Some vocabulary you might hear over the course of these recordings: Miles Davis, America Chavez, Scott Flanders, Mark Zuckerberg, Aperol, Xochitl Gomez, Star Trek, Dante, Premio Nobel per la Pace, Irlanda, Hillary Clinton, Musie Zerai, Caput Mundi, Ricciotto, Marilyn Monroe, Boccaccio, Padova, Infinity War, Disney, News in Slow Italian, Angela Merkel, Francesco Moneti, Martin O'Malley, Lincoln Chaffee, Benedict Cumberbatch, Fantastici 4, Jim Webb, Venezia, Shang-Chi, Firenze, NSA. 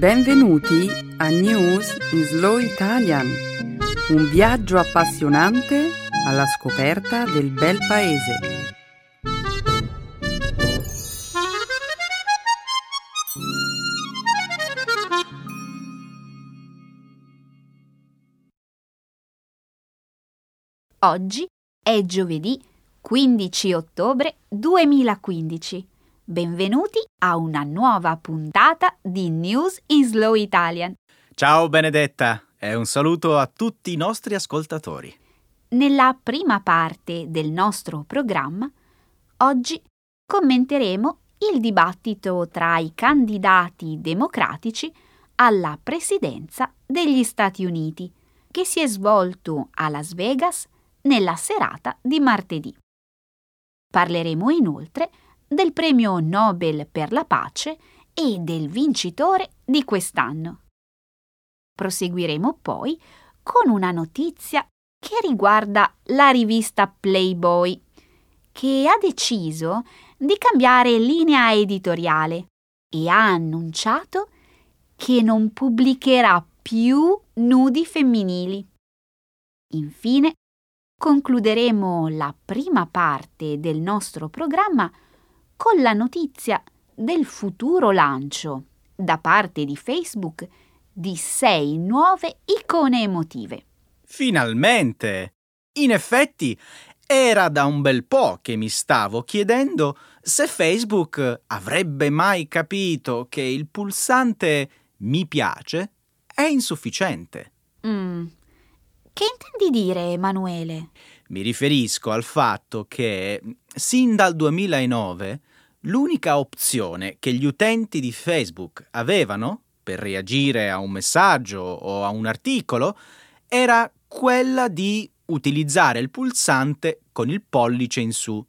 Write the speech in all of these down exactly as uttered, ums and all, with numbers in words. Benvenuti a News in Slow Italian, un viaggio appassionante alla scoperta del bel paese. Oggi è giovedì quindici ottobre duemilaquindici. Benvenuti a una nuova puntata di News in Slow Italian. Ciao Benedetta e un saluto a tutti i nostri ascoltatori. Nella prima parte del nostro programma, oggi commenteremo il dibattito tra i candidati democratici alla presidenza degli Stati Uniti, che si è svolto a Las Vegas nella serata di martedì. Parleremo inoltre del Premio Nobel per la Pace e del vincitore di quest'anno. Proseguiremo poi con una notizia che riguarda la rivista Playboy, che ha deciso di cambiare linea editoriale e ha annunciato che non pubblicherà più nudi femminili. Infine, concluderemo la prima parte del nostro programma con la notizia del futuro lancio, da parte di Facebook, di sei nuove icone emotive. Finalmente! In effetti, era da un bel po' che mi stavo chiedendo se Facebook avrebbe mai capito che il pulsante Mi piace è insufficiente. Mm. Che intendi dire, Emanuele? Mi riferisco al fatto che, sin dal duemilanove, l'unica opzione che gli utenti di Facebook avevano per reagire a un messaggio o a un articolo era quella di utilizzare il pulsante con il pollice in su.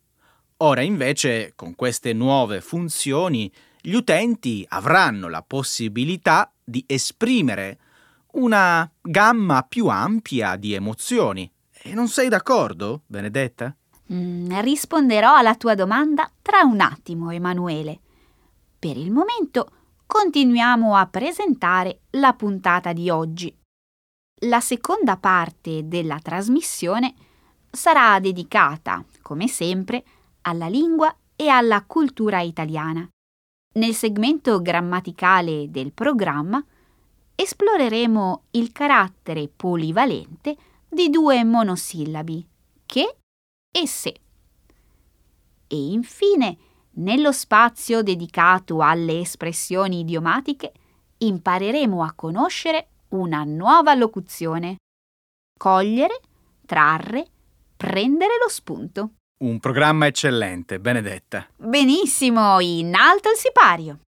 Ora invece, con queste nuove funzioni, gli utenti avranno la possibilità di esprimere una gamma più ampia di emozioni. E non sei d'accordo, Benedetta? Mm, risponderò alla tua domanda tra un attimo, Emanuele. Per il momento continuiamo a presentare la puntata di oggi. La seconda parte della trasmissione sarà dedicata, come sempre, alla lingua e alla cultura italiana. Nel segmento grammaticale del programma esploreremo il carattere polivalente di due monosillabi, che e se. E infine, nello spazio dedicato alle espressioni idiomatiche, impareremo a conoscere una nuova locuzione: cogliere, trarre, prendere lo spunto. Un programma eccellente, Benedetta. Benissimo, in alto il sipario.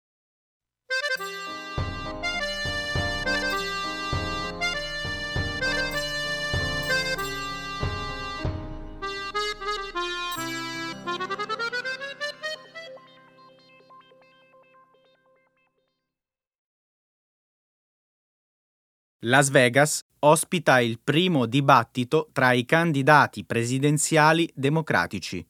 Las Vegas ospita il primo dibattito tra i candidati presidenziali democratici.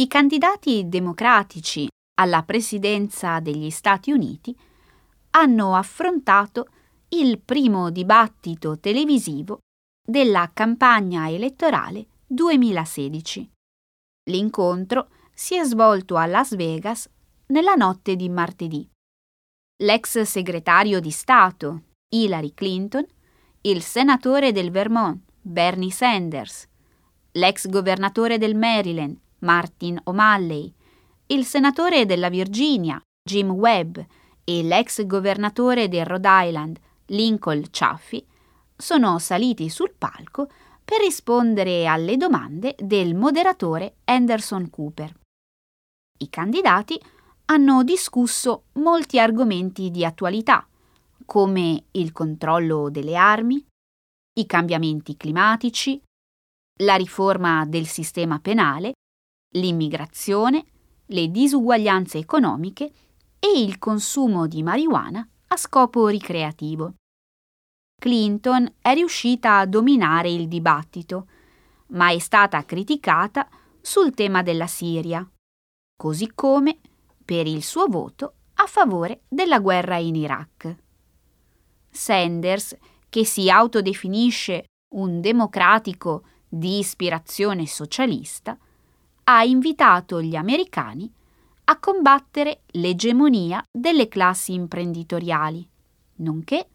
I candidati democratici alla presidenza degli Stati Uniti hanno affrontato il primo dibattito televisivo della campagna elettorale duemilasedici. L'incontro si è svolto a Las Vegas nella notte di martedì. L'ex segretario di Stato, Hillary Clinton, il senatore del Vermont, Bernie Sanders, l'ex governatore del Maryland, Martin O'Malley, il senatore della Virginia, Jim Webb, e l'ex governatore del Rhode Island, Lincoln Chaffee, sono saliti sul palco per rispondere alle domande del moderatore Anderson Cooper. I candidati hanno discusso molti argomenti di attualità, come il controllo delle armi, i cambiamenti climatici, la riforma del sistema penale, l'immigrazione, le disuguaglianze economiche e il consumo di marijuana a scopo ricreativo. Clinton è riuscita a dominare il dibattito, ma è stata criticata sul tema della Siria, così come per il suo voto a favore della guerra in Iraq. Sanders, che si autodefinisce un democratico di ispirazione socialista, ha invitato gli americani a combattere l'egemonia delle classi imprenditoriali, nonché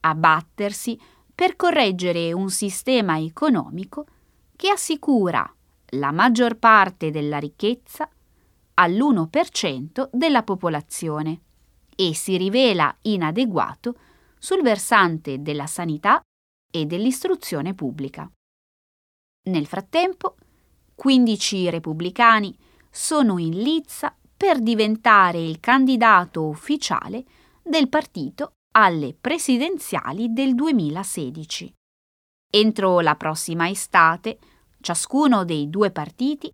a battersi per correggere un sistema economico che assicura la maggior parte della ricchezza all'uno per cento della popolazione e si rivela inadeguato sul versante della sanità e dell'istruzione pubblica. Nel frattempo, quindici repubblicani sono in lizza per diventare il candidato ufficiale del partito alle presidenziali del duemilasedici. Entro la prossima estate, ciascuno dei due partiti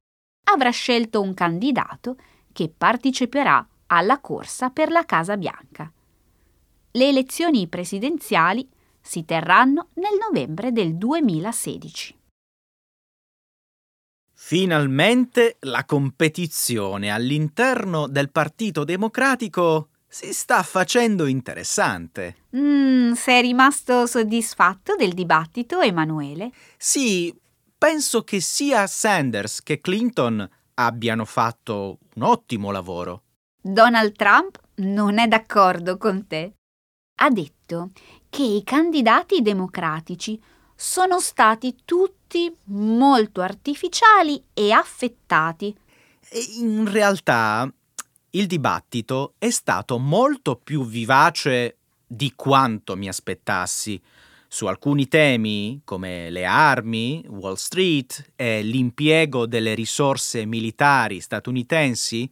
avrà scelto un candidato che parteciperà alla corsa per la Casa Bianca. Le elezioni presidenziali si terranno nel novembre del duemilasedici. Finalmente la competizione all'interno del Partito Democratico si sta facendo interessante. Mm, sei rimasto soddisfatto del dibattito, Emanuele? Sì, penso che sia Sanders che Clinton abbiano fatto un ottimo lavoro. Donald Trump non è d'accordo con te. Ha detto che i candidati democratici sono stati tutti molto artificiali e affettati. In realtà il dibattito è stato molto più vivace di quanto mi aspettassi. Su alcuni temi, come le armi, Wall Street e l'impiego delle risorse militari statunitensi,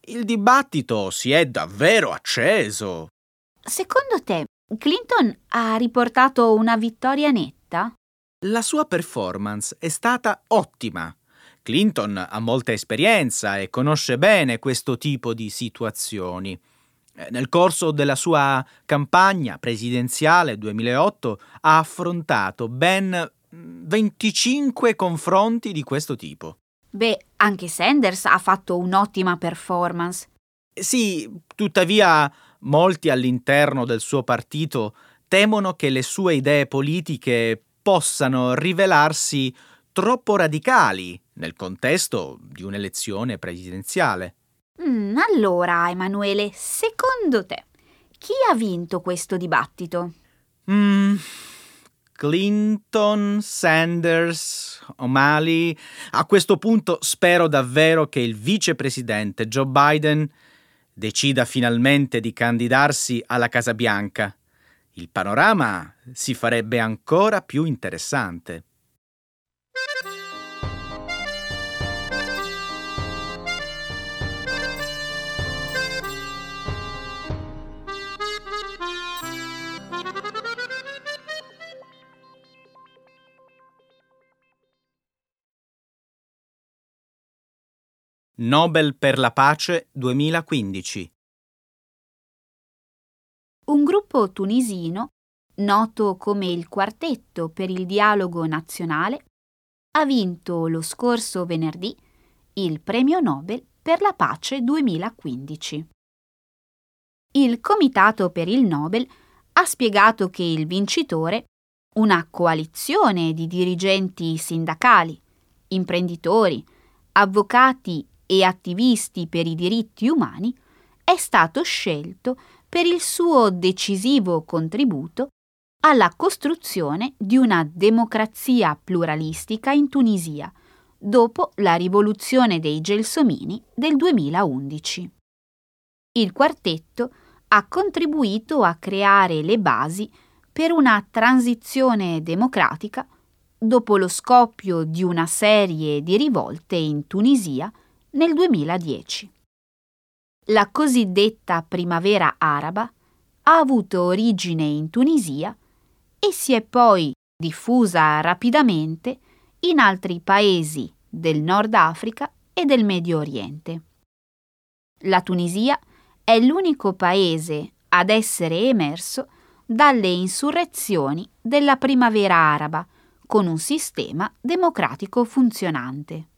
il dibattito si è davvero acceso. Secondo te, Clinton ha riportato una vittoria netta? La sua performance è stata ottima. Clinton ha molta esperienza e conosce bene questo tipo di situazioni. Nel corso della sua campagna presidenziale duemilaotto ha affrontato ben venticinque confronti di questo tipo. Beh, anche Sanders ha fatto un'ottima performance. Sì, tuttavia molti all'interno del suo partito temono che le sue idee politiche possano rivelarsi troppo radicali nel contesto di un'elezione presidenziale. Mm, allora, Emanuele, secondo te chi ha vinto questo dibattito? Mm, Clinton, Sanders, O'Malley. A questo punto spero davvero che il vicepresidente Joe Biden decida finalmente di candidarsi alla Casa Bianca. Il panorama si farebbe ancora più interessante. Nobel per la Pace duemilaquindici. Un gruppo tunisino, noto come il Quartetto per il Dialogo Nazionale, ha vinto lo scorso venerdì il Premio Nobel per la Pace duemilaquindici. Il Comitato per il Nobel ha spiegato che il vincitore, una coalizione di dirigenti sindacali, imprenditori, avvocati e attivisti per i diritti umani, è stato scelto per il suo decisivo contributo alla costruzione di una democrazia pluralistica in Tunisia dopo la rivoluzione dei Gelsomini del duemilaundici. Il quartetto ha contribuito a creare le basi per una transizione democratica dopo lo scoppio di una serie di rivolte in Tunisia nel duemiladieci. La cosiddetta primavera araba ha avuto origine in Tunisia e si è poi diffusa rapidamente in altri paesi del Nord Africa e del Medio Oriente. La Tunisia è l'unico paese ad essere emerso dalle insurrezioni della primavera araba con un sistema democratico funzionante.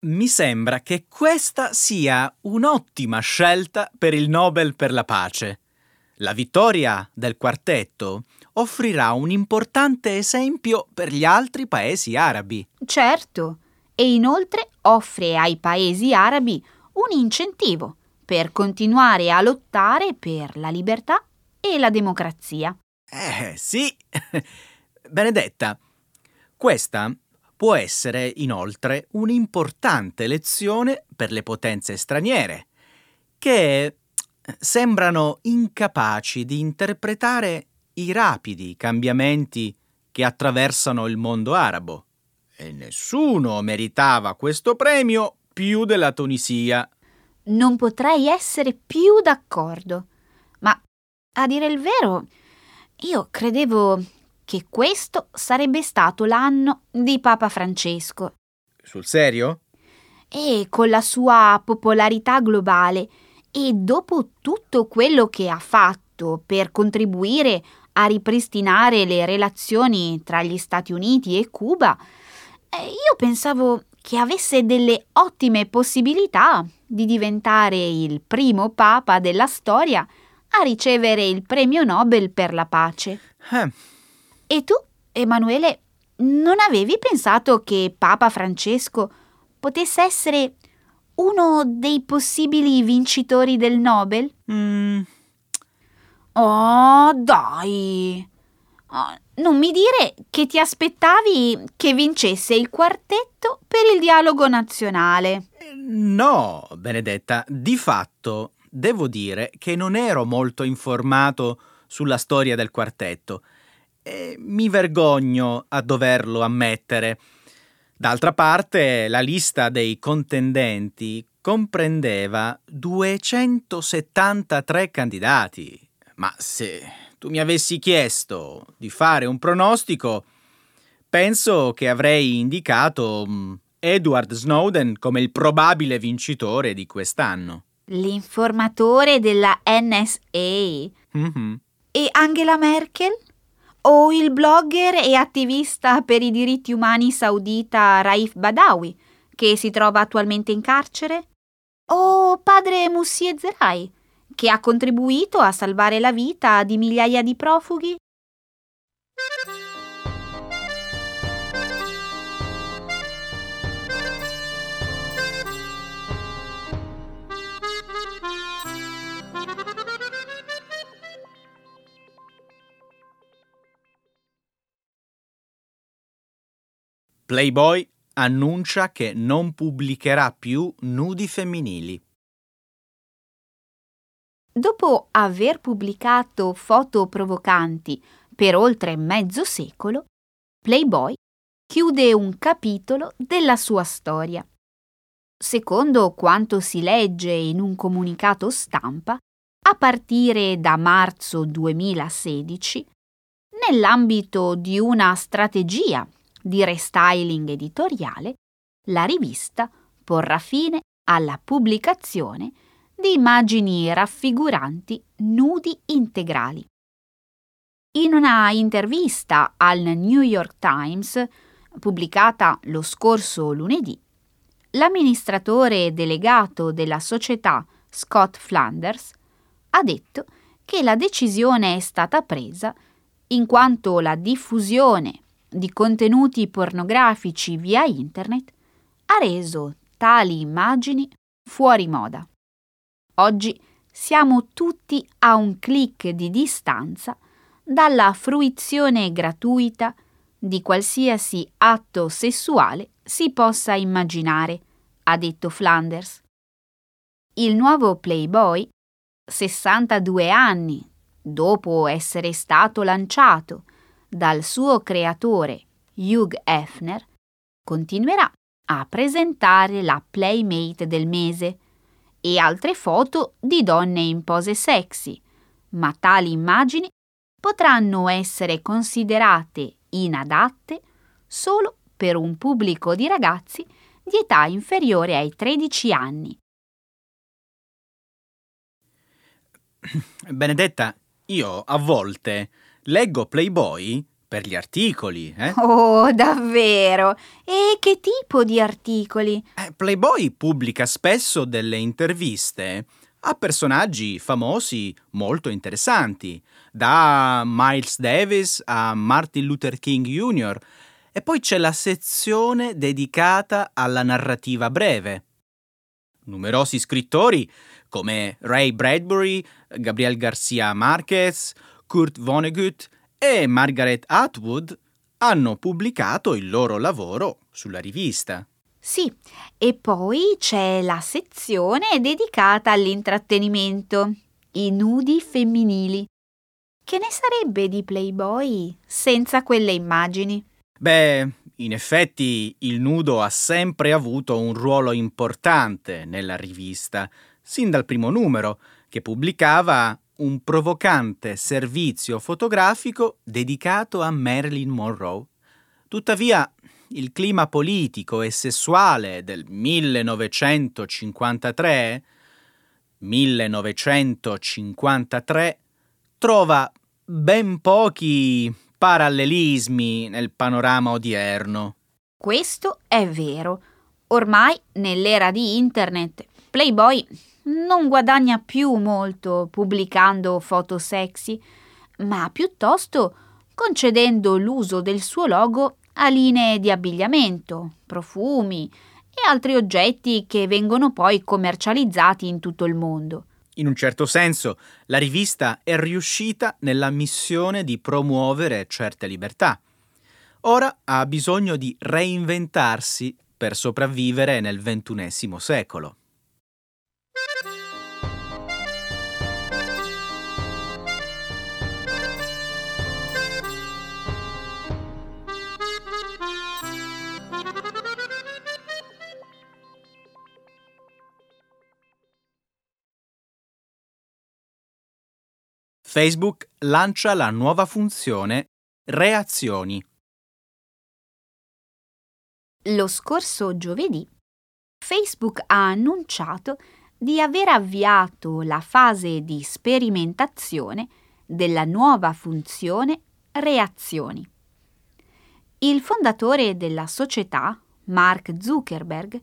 Mi sembra che questa sia un'ottima scelta per il Nobel per la Pace. La vittoria del quartetto offrirà un importante esempio per gli altri paesi arabi. Certo, e inoltre offre ai paesi arabi un incentivo per continuare a lottare per la libertà e la democrazia. Eh sì, Benedetta, questa può essere inoltre un'importante lezione per le potenze straniere, che sembrano incapaci di interpretare i rapidi cambiamenti che attraversano il mondo arabo. E nessuno meritava questo premio più della Tunisia. Non potrei essere più d'accordo, ma a dire il vero, io credevo che questo sarebbe stato l'anno di Papa Francesco. Sul serio? E con la sua popolarità globale e dopo tutto quello che ha fatto per contribuire a ripristinare le relazioni tra gli Stati Uniti e Cuba, io pensavo che avesse delle ottime possibilità di diventare il primo Papa della storia a ricevere il Premio Nobel per la Pace. Eh. E tu, Emanuele, non avevi pensato che Papa Francesco potesse essere uno dei possibili vincitori del Nobel? Mm. Oh, dai! Oh, non mi dire che ti aspettavi che vincesse il Quartetto per il Dialogo Nazionale. No, Benedetta, di fatto devo dire che non ero molto informato sulla storia del quartetto. Mi vergogno a doverlo ammettere. D'altra parte, la lista dei contendenti comprendeva duecentosettantatré candidati. Ma se tu mi avessi chiesto di fare un pronostico, penso che avrei indicato Edward Snowden come il probabile vincitore di quest'anno. L'informatore della N S A. Mm-hmm. E Angela Merkel? O il blogger e attivista per i diritti umani saudita Raif Badawi, che si trova attualmente in carcere? O padre Musie Zerai, che ha contribuito a salvare la vita di migliaia di profughi? Playboy annuncia che non pubblicherà più nudi femminili. Dopo aver pubblicato foto provocanti per oltre mezzo secolo, Playboy chiude un capitolo della sua storia. Secondo quanto si legge in un comunicato stampa, a partire da marzo duemilasedici, nell'ambito di una strategia di restyling editoriale, la rivista porrà fine alla pubblicazione di immagini raffiguranti nudi integrali. In una intervista al New York Times, pubblicata lo scorso lunedì, l'amministratore delegato della società Scott Flanders ha detto che la decisione è stata presa in quanto la diffusione di contenuti pornografici via internet ha reso tali immagini fuori moda. Oggi siamo tutti a un click di distanza dalla fruizione gratuita di qualsiasi atto sessuale si possa immaginare, ha detto Flanders. Il nuovo Playboy, sessantadue anni dopo essere stato lanciato dal suo creatore Hugh Hefner, continuerà a presentare la Playmate del mese e altre foto di donne in pose sexy, ma tali immagini potranno essere considerate inadatte solo per un pubblico di ragazzi di età inferiore ai tredici anni. Benedetta, io a volte leggo Playboy Per gli articoli, eh? Oh, davvero? E che tipo di articoli? Eh, Playboy pubblica spesso delle interviste a personaggi famosi molto interessanti, da Miles Davis a Martin Luther King junior E poi c'è la sezione dedicata alla narrativa breve. Numerosi scrittori come Ray Bradbury, Gabriel Garcia Marquez, Kurt Vonnegut e Margaret Atwood hanno pubblicato il loro lavoro sulla rivista. Sì, e poi c'è la sezione dedicata all'intrattenimento, i nudi femminili. Che ne sarebbe di Playboy senza quelle immagini? Beh, in effetti il nudo ha sempre avuto un ruolo importante nella rivista, sin dal primo numero, che pubblicava un provocante servizio fotografico dedicato a Marilyn Monroe. Tuttavia, il clima politico e sessuale del millenovecentocinquantatré trova ben pochi parallelismi nel panorama odierno. Questo è vero. Ormai, nell'era di Internet, Playboy non guadagna più molto pubblicando foto sexy, ma piuttosto concedendo l'uso del suo logo a linee di abbigliamento, profumi e altri oggetti che vengono poi commercializzati in tutto il mondo. In un certo senso, la rivista è riuscita nella missione di promuovere certe libertà. Ora ha bisogno di reinventarsi per sopravvivere nel ventunesimo secolo. Facebook lancia la nuova funzione Reazioni. Lo scorso giovedì, Facebook ha annunciato di aver avviato la fase di sperimentazione della nuova funzione Reazioni. Il fondatore della società, Mark Zuckerberg,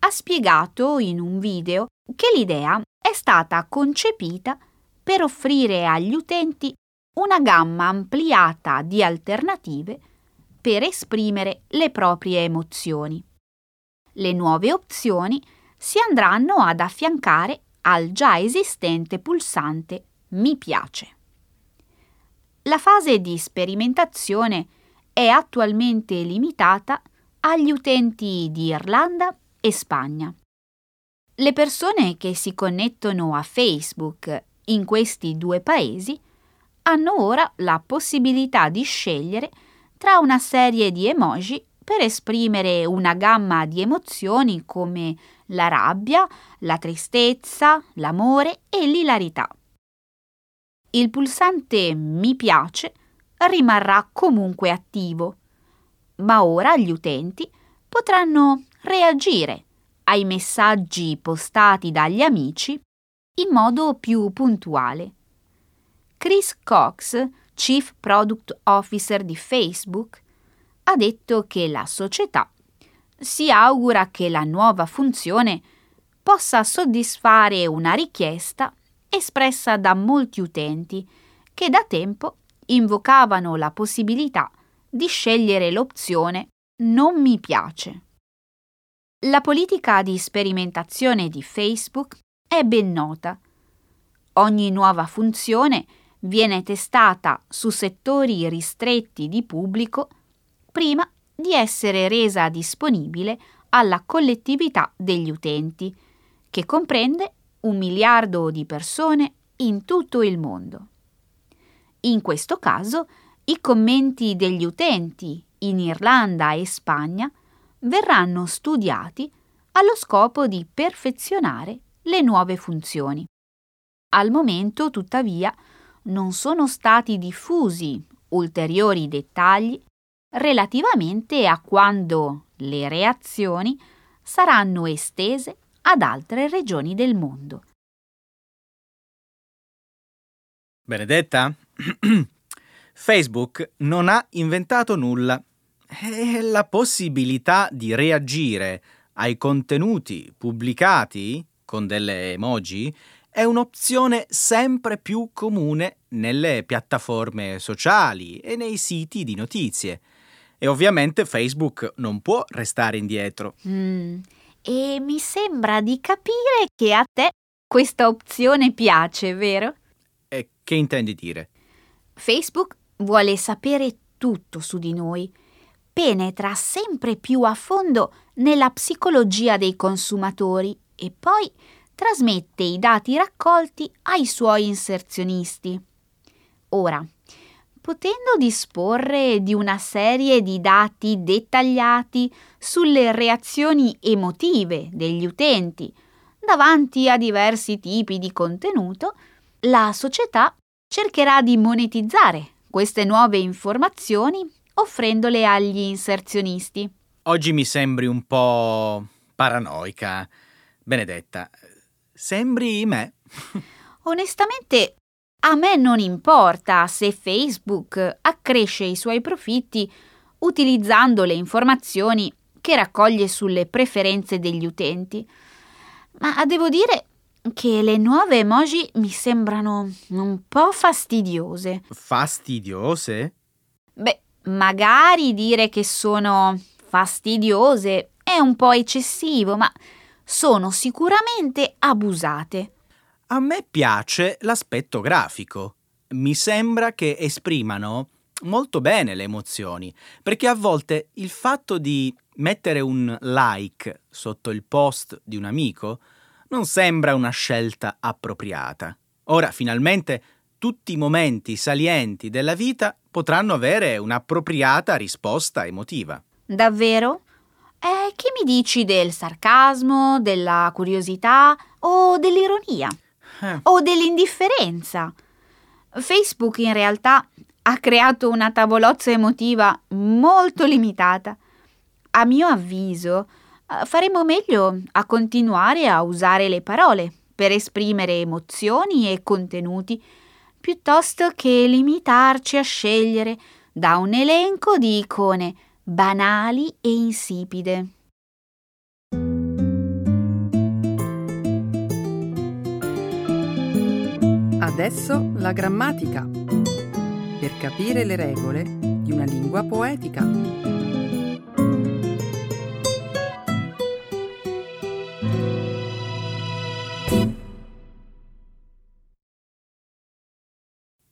ha spiegato in un video che l'idea è stata concepita per offrire agli utenti una gamma ampliata di alternative per esprimere le proprie emozioni. Le nuove opzioni si andranno ad affiancare al già esistente pulsante Mi piace. La fase di sperimentazione è attualmente limitata agli utenti di Irlanda e Spagna. Le persone che si connettono a Facebook in questi due paesi hanno ora la possibilità di scegliere tra una serie di emoji per esprimere una gamma di emozioni come la rabbia, la tristezza, l'amore e l'ilarità. Il pulsante Mi piace rimarrà comunque attivo, ma ora gli utenti potranno reagire ai messaggi postati dagli amici in modo più puntuale. Chris Cox, Chief Product Officer di Facebook, ha detto che la società si augura che la nuova funzione possa soddisfare una richiesta espressa da molti utenti che da tempo invocavano la possibilità di scegliere l'opzione Non mi piace. La politica di sperimentazione di Facebook è ben nota. Ogni nuova funzione viene testata su settori ristretti di pubblico prima di essere resa disponibile alla collettività degli utenti, che comprende un miliardo di persone in tutto il mondo. In questo caso, i commenti degli utenti in Irlanda e Spagna verranno studiati allo scopo di perfezionare le nuove funzioni. Al momento, tuttavia, non sono stati diffusi ulteriori dettagli relativamente a quando le reazioni saranno estese ad altre regioni del mondo. Benedetta, Facebook non ha inventato nulla e la possibilità di reagire ai contenuti pubblicati con delle emoji è un'opzione sempre più comune nelle piattaforme sociali e nei siti di notizie. E ovviamente Facebook non può restare indietro. Mm. E mi sembra di capire che a te questa opzione piace, vero? E che intendi dire? Facebook vuole sapere tutto su di noi. Penetra sempre più a fondo nella psicologia dei consumatori e poi trasmette i dati raccolti ai suoi inserzionisti. Ora, potendo disporre di una serie di dati dettagliati sulle reazioni emotive degli utenti davanti a diversi tipi di contenuto, la società cercherà di monetizzare queste nuove informazioni offrendole agli inserzionisti. Oggi mi sembri un po' paranoica, Benedetta. Sembri me. Onestamente, a me non importa se Facebook accresce i suoi profitti utilizzando le informazioni che raccoglie sulle preferenze degli utenti. Ma devo dire che le nuove emoji mi sembrano un po' fastidiose. Fastidiose? Beh, magari dire che sono fastidiose è un po' eccessivo, ma sono sicuramente abusate. A me piace l'aspetto grafico. Mi sembra che esprimano molto bene le emozioni, perché a volte il fatto di mettere un like sotto il post di un amico non sembra una scelta appropriata. Ora, finalmente, tutti i momenti salienti della vita potranno avere un'appropriata risposta emotiva. Davvero? Eh, che mi dici del sarcasmo, della curiosità o dell'ironia? Eh. O dell'indifferenza. Facebook in realtà ha creato una tavolozza emotiva molto limitata. A mio avviso, faremo meglio a continuare a usare le parole per esprimere emozioni e contenuti, piuttosto che limitarci a scegliere da un elenco di icone banali e insipide. Adesso la grammatica, per capire le regole di una lingua poetica.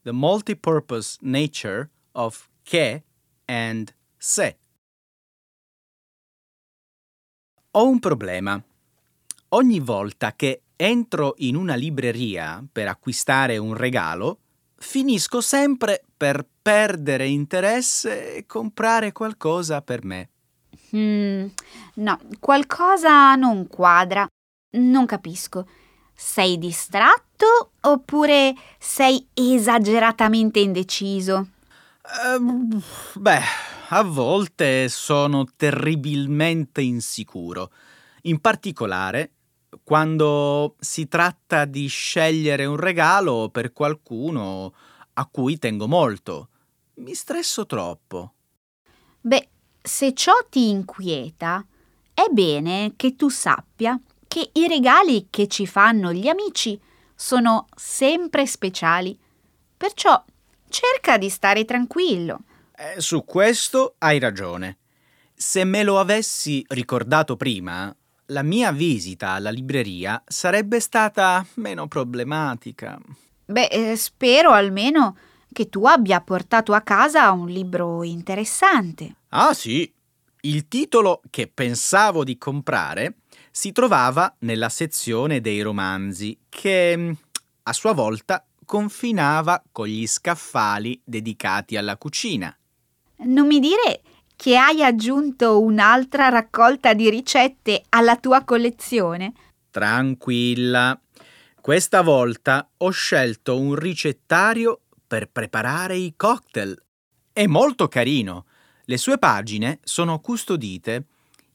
The multipurpose nature of che and se. Ho un problema. Ogni volta che entro in una libreria per acquistare un regalo, finisco sempre per perdere interesse e comprare qualcosa per me. Mm, no, qualcosa non quadra. Non capisco. Sei distratto oppure sei esageratamente indeciso? Uh, beh, a volte sono terribilmente insicuro. In particolare quando si tratta di scegliere un regalo per qualcuno a cui tengo molto. Mi stresso troppo. Beh, se ciò ti inquieta, è bene che tu sappia che i regali che ci fanno gli amici sono sempre speciali. Perciò cerca di stare tranquillo. Eh, su questo hai ragione. Se me lo avessi ricordato prima, la mia visita alla libreria sarebbe stata meno problematica. Beh, eh, spero almeno che tu abbia portato a casa un libro interessante. Ah sì, il titolo che pensavo di comprare si trovava nella sezione dei romanzi che, a sua volta, confinava con gli scaffali dedicati alla cucina. Non mi dire che hai aggiunto un'altra raccolta di ricette alla tua collezione? Tranquilla. Questa volta ho scelto un ricettario per preparare i cocktail. È molto carino. Le sue pagine sono custodite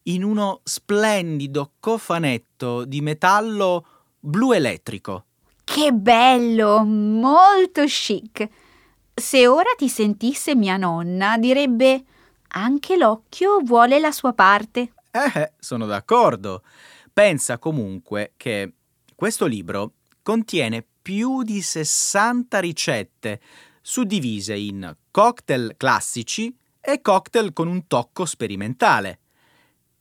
in uno splendido cofanetto di metallo blu elettrico. Che bello! Molto chic! Se ora ti sentisse mia nonna, direbbe: anche l'occhio vuole la sua parte. Eh, sono d'accordo. Pensa comunque che questo libro contiene più di sessanta ricette, suddivise in cocktail classici e cocktail con un tocco sperimentale.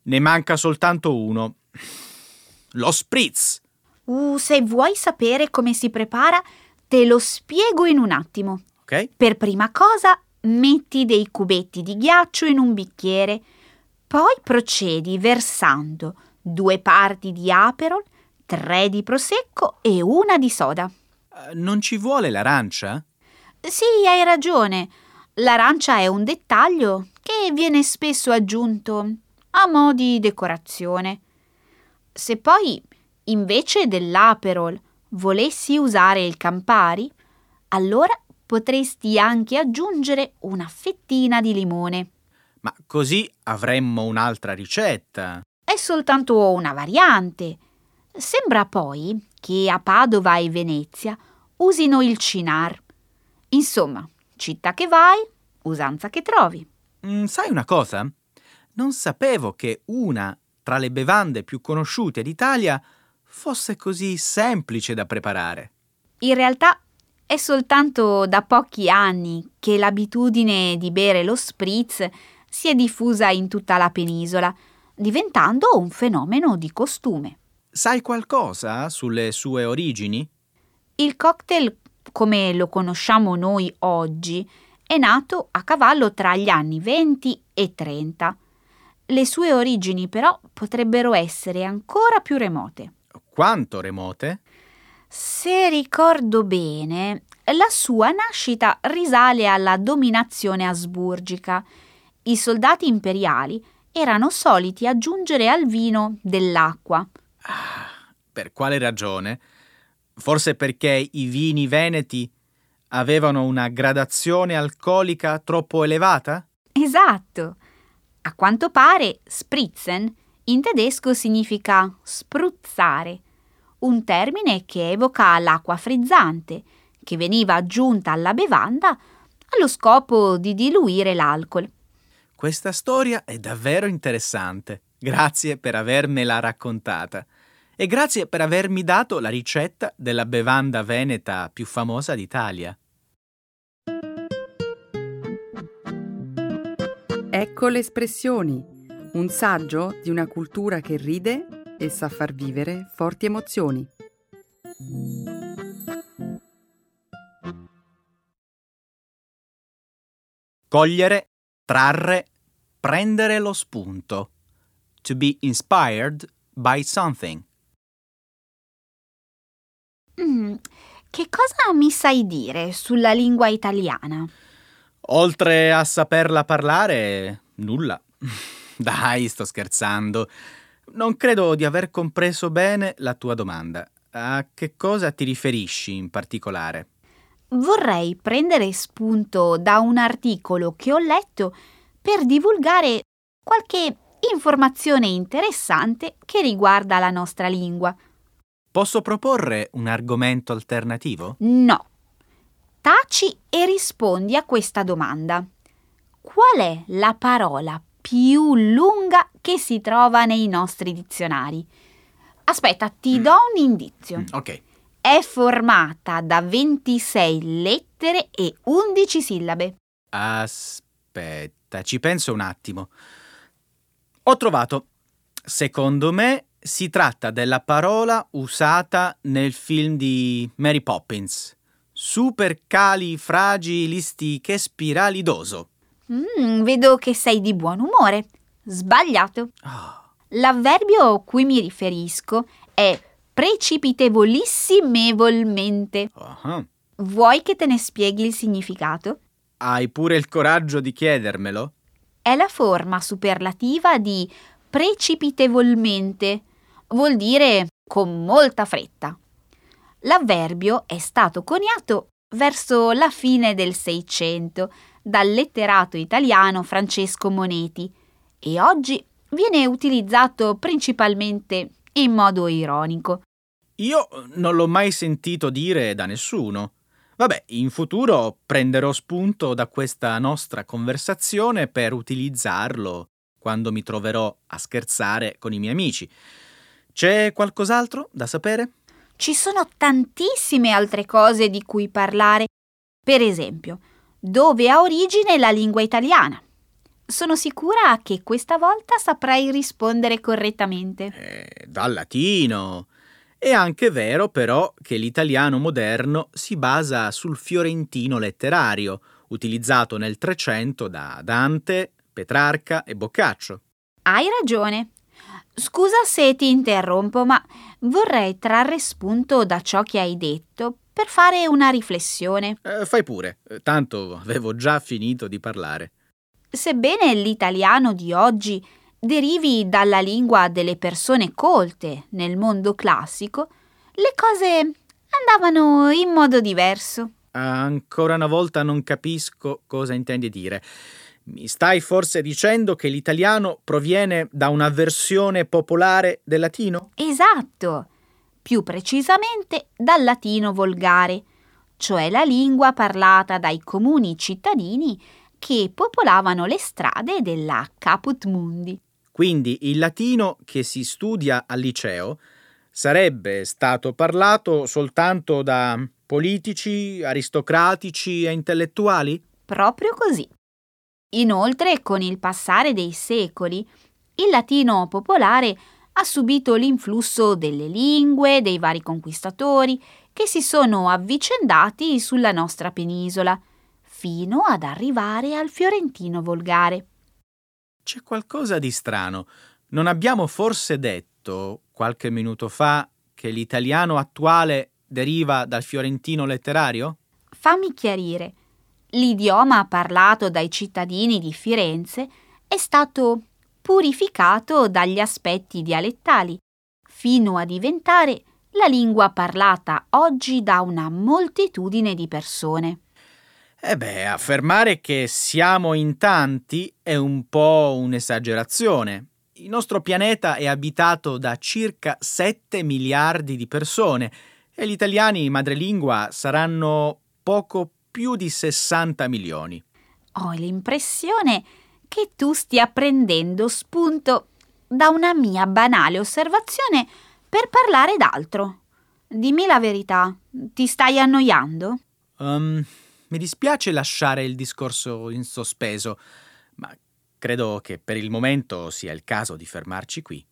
Ne manca soltanto uno. Lo spritz. Uh, se vuoi sapere come si prepara, te lo spiego in un attimo. Okay. Per prima cosa metti dei cubetti di ghiaccio in un bicchiere, poi procedi versando due parti di Aperol, tre di prosecco e una di soda. Non ci vuole l'arancia? Sì, hai ragione. L'arancia è un dettaglio che viene spesso aggiunto a mo' di decorazione. Se poi invece dell'Aperol volessi usare il Campari, allora potresti anche aggiungere una fettina di limone. Ma così avremmo un'altra ricetta. È soltanto una variante. Sembra poi che a Padova e Venezia usino il cinar. Insomma, città che vai, usanza che trovi. Mm, sai una cosa? Non sapevo che una tra le bevande più conosciute d'Italia fosse così semplice da preparare. In realtà è soltanto da pochi anni che l'abitudine di bere lo spritz si è diffusa in tutta la penisola, diventando un fenomeno di costume. Sai qualcosa sulle sue origini? Il cocktail, come lo conosciamo noi oggi, è nato a cavallo tra gli anni venti e trenta. Le sue origini, però, potrebbero essere ancora più remote. Quanto remote? Se ricordo bene, la sua nascita risale alla dominazione asburgica. I soldati imperiali erano soliti aggiungere al vino dell'acqua. Ah, per quale ragione? Forse perché i vini veneti avevano una gradazione alcolica troppo elevata? Esatto. A quanto pare, spritzen in tedesco significa spruzzare, un termine che evoca l'acqua frizzante che veniva aggiunta alla bevanda allo scopo di diluire l'alcol. Questa storia è davvero interessante. Grazie per avermela raccontata e grazie per avermi dato la ricetta della bevanda veneta più famosa d'Italia. Ecco le espressioni, un saggio di una cultura che ride e sa far vivere forti emozioni. Cogliere, trarre, prendere lo spunto. To be inspired by something. Mm, che cosa mi sai dire sulla lingua italiana? Oltre a saperla parlare, nulla. Dai, sto scherzando. Non credo di aver compreso bene la tua domanda. A che cosa ti riferisci in particolare? Vorrei prendere spunto da un articolo che ho letto per divulgare qualche informazione interessante che riguarda la nostra lingua. Posso proporre un argomento alternativo? No. Taci e rispondi a questa domanda. Qual è la parola più lunga che si trova nei nostri dizionari? Aspetta, ti do un indizio. Ok. È formata da ventisei lettere e undici sillabe. Aspetta, ci penso un attimo. Ho trovato. Secondo me si tratta della parola usata nel film di Mary Poppins. Supercalifragilistichespiralidoso. Mm, vedo che sei di buon umore. Sbagliato. Oh. L'avverbio a cui mi riferisco è precipitevolissimevolmente. Uh-huh. Vuoi che te ne spieghi il significato? Hai pure il coraggio di chiedermelo? È la forma superlativa di precipitevolmente. Vuol dire con molta fretta. L'avverbio è stato coniato verso la fine del Seicento dal letterato italiano Francesco Moneti e oggi viene utilizzato principalmente in modo ironico. Io non l'ho mai sentito dire da nessuno, Vabbè, in futuro prenderò spunto da questa nostra conversazione per utilizzarlo quando mi troverò a scherzare con i miei amici. C'è qualcos'altro da sapere? Ci sono tantissime altre cose di cui parlare. Per esempio, dove ha origine la lingua italiana? Sono sicura che questa volta saprai rispondere correttamente. Eh, dal latino. È anche vero però che l'italiano moderno si basa sul fiorentino letterario, utilizzato nel Trecento da Dante, Petrarca e Boccaccio. Hai ragione. Scusa se ti interrompo, ma vorrei trarre spunto da ciò che hai detto per fare una riflessione. Eh, fai pure, tanto avevo già finito di parlare. Sebbene l'italiano di oggi derivi dalla lingua delle persone colte nel mondo classico, le cose andavano in modo diverso. Ancora una volta non capisco cosa intendi dire. Mi stai forse dicendo che l'italiano proviene da una versione popolare del latino? Esatto, più precisamente dal latino volgare, cioè la lingua parlata dai comuni cittadini che popolavano le strade della Caput Mundi. Quindi il latino che si studia al liceo sarebbe stato parlato soltanto da politici, aristocratici e intellettuali? Proprio così. Inoltre, con il passare dei secoli, il latino popolare ha subito l'influsso delle lingue dei vari conquistatori che si sono avvicendati sulla nostra penisola, fino ad arrivare al fiorentino volgare. C'è qualcosa di strano. Non abbiamo forse detto qualche minuto fa che l'italiano attuale deriva dal fiorentino letterario? Fammi chiarire. L'idioma parlato dai cittadini di Firenze è stato purificato dagli aspetti dialettali, fino a diventare la lingua parlata oggi da una moltitudine di persone. Eh beh, affermare che siamo in tanti è un po' un'esagerazione. Il nostro pianeta è abitato da circa sette miliardi di persone e gli italiani madrelingua saranno poco più di sessanta milioni. Ho l'impressione che tu stia prendendo spunto da una mia banale osservazione per parlare d'altro. Dimmi la verità, ti stai annoiando? Um, mi dispiace lasciare il discorso in sospeso, ma credo che per il momento sia il caso di fermarci qui.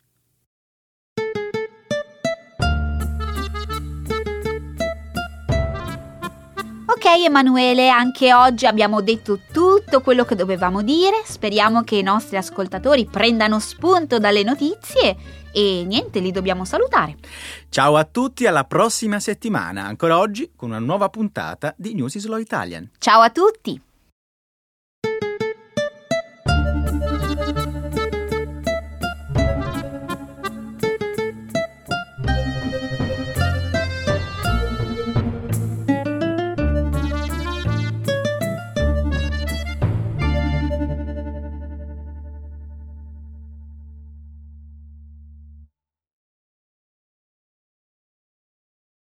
Ok Emanuele, anche oggi abbiamo detto tutto quello che dovevamo dire, speriamo che i nostri ascoltatori prendano spunto dalle notizie e niente, li dobbiamo salutare. Ciao a tutti, alla prossima settimana, ancora oggi con una nuova puntata di News in Slow Italian. Ciao a tutti!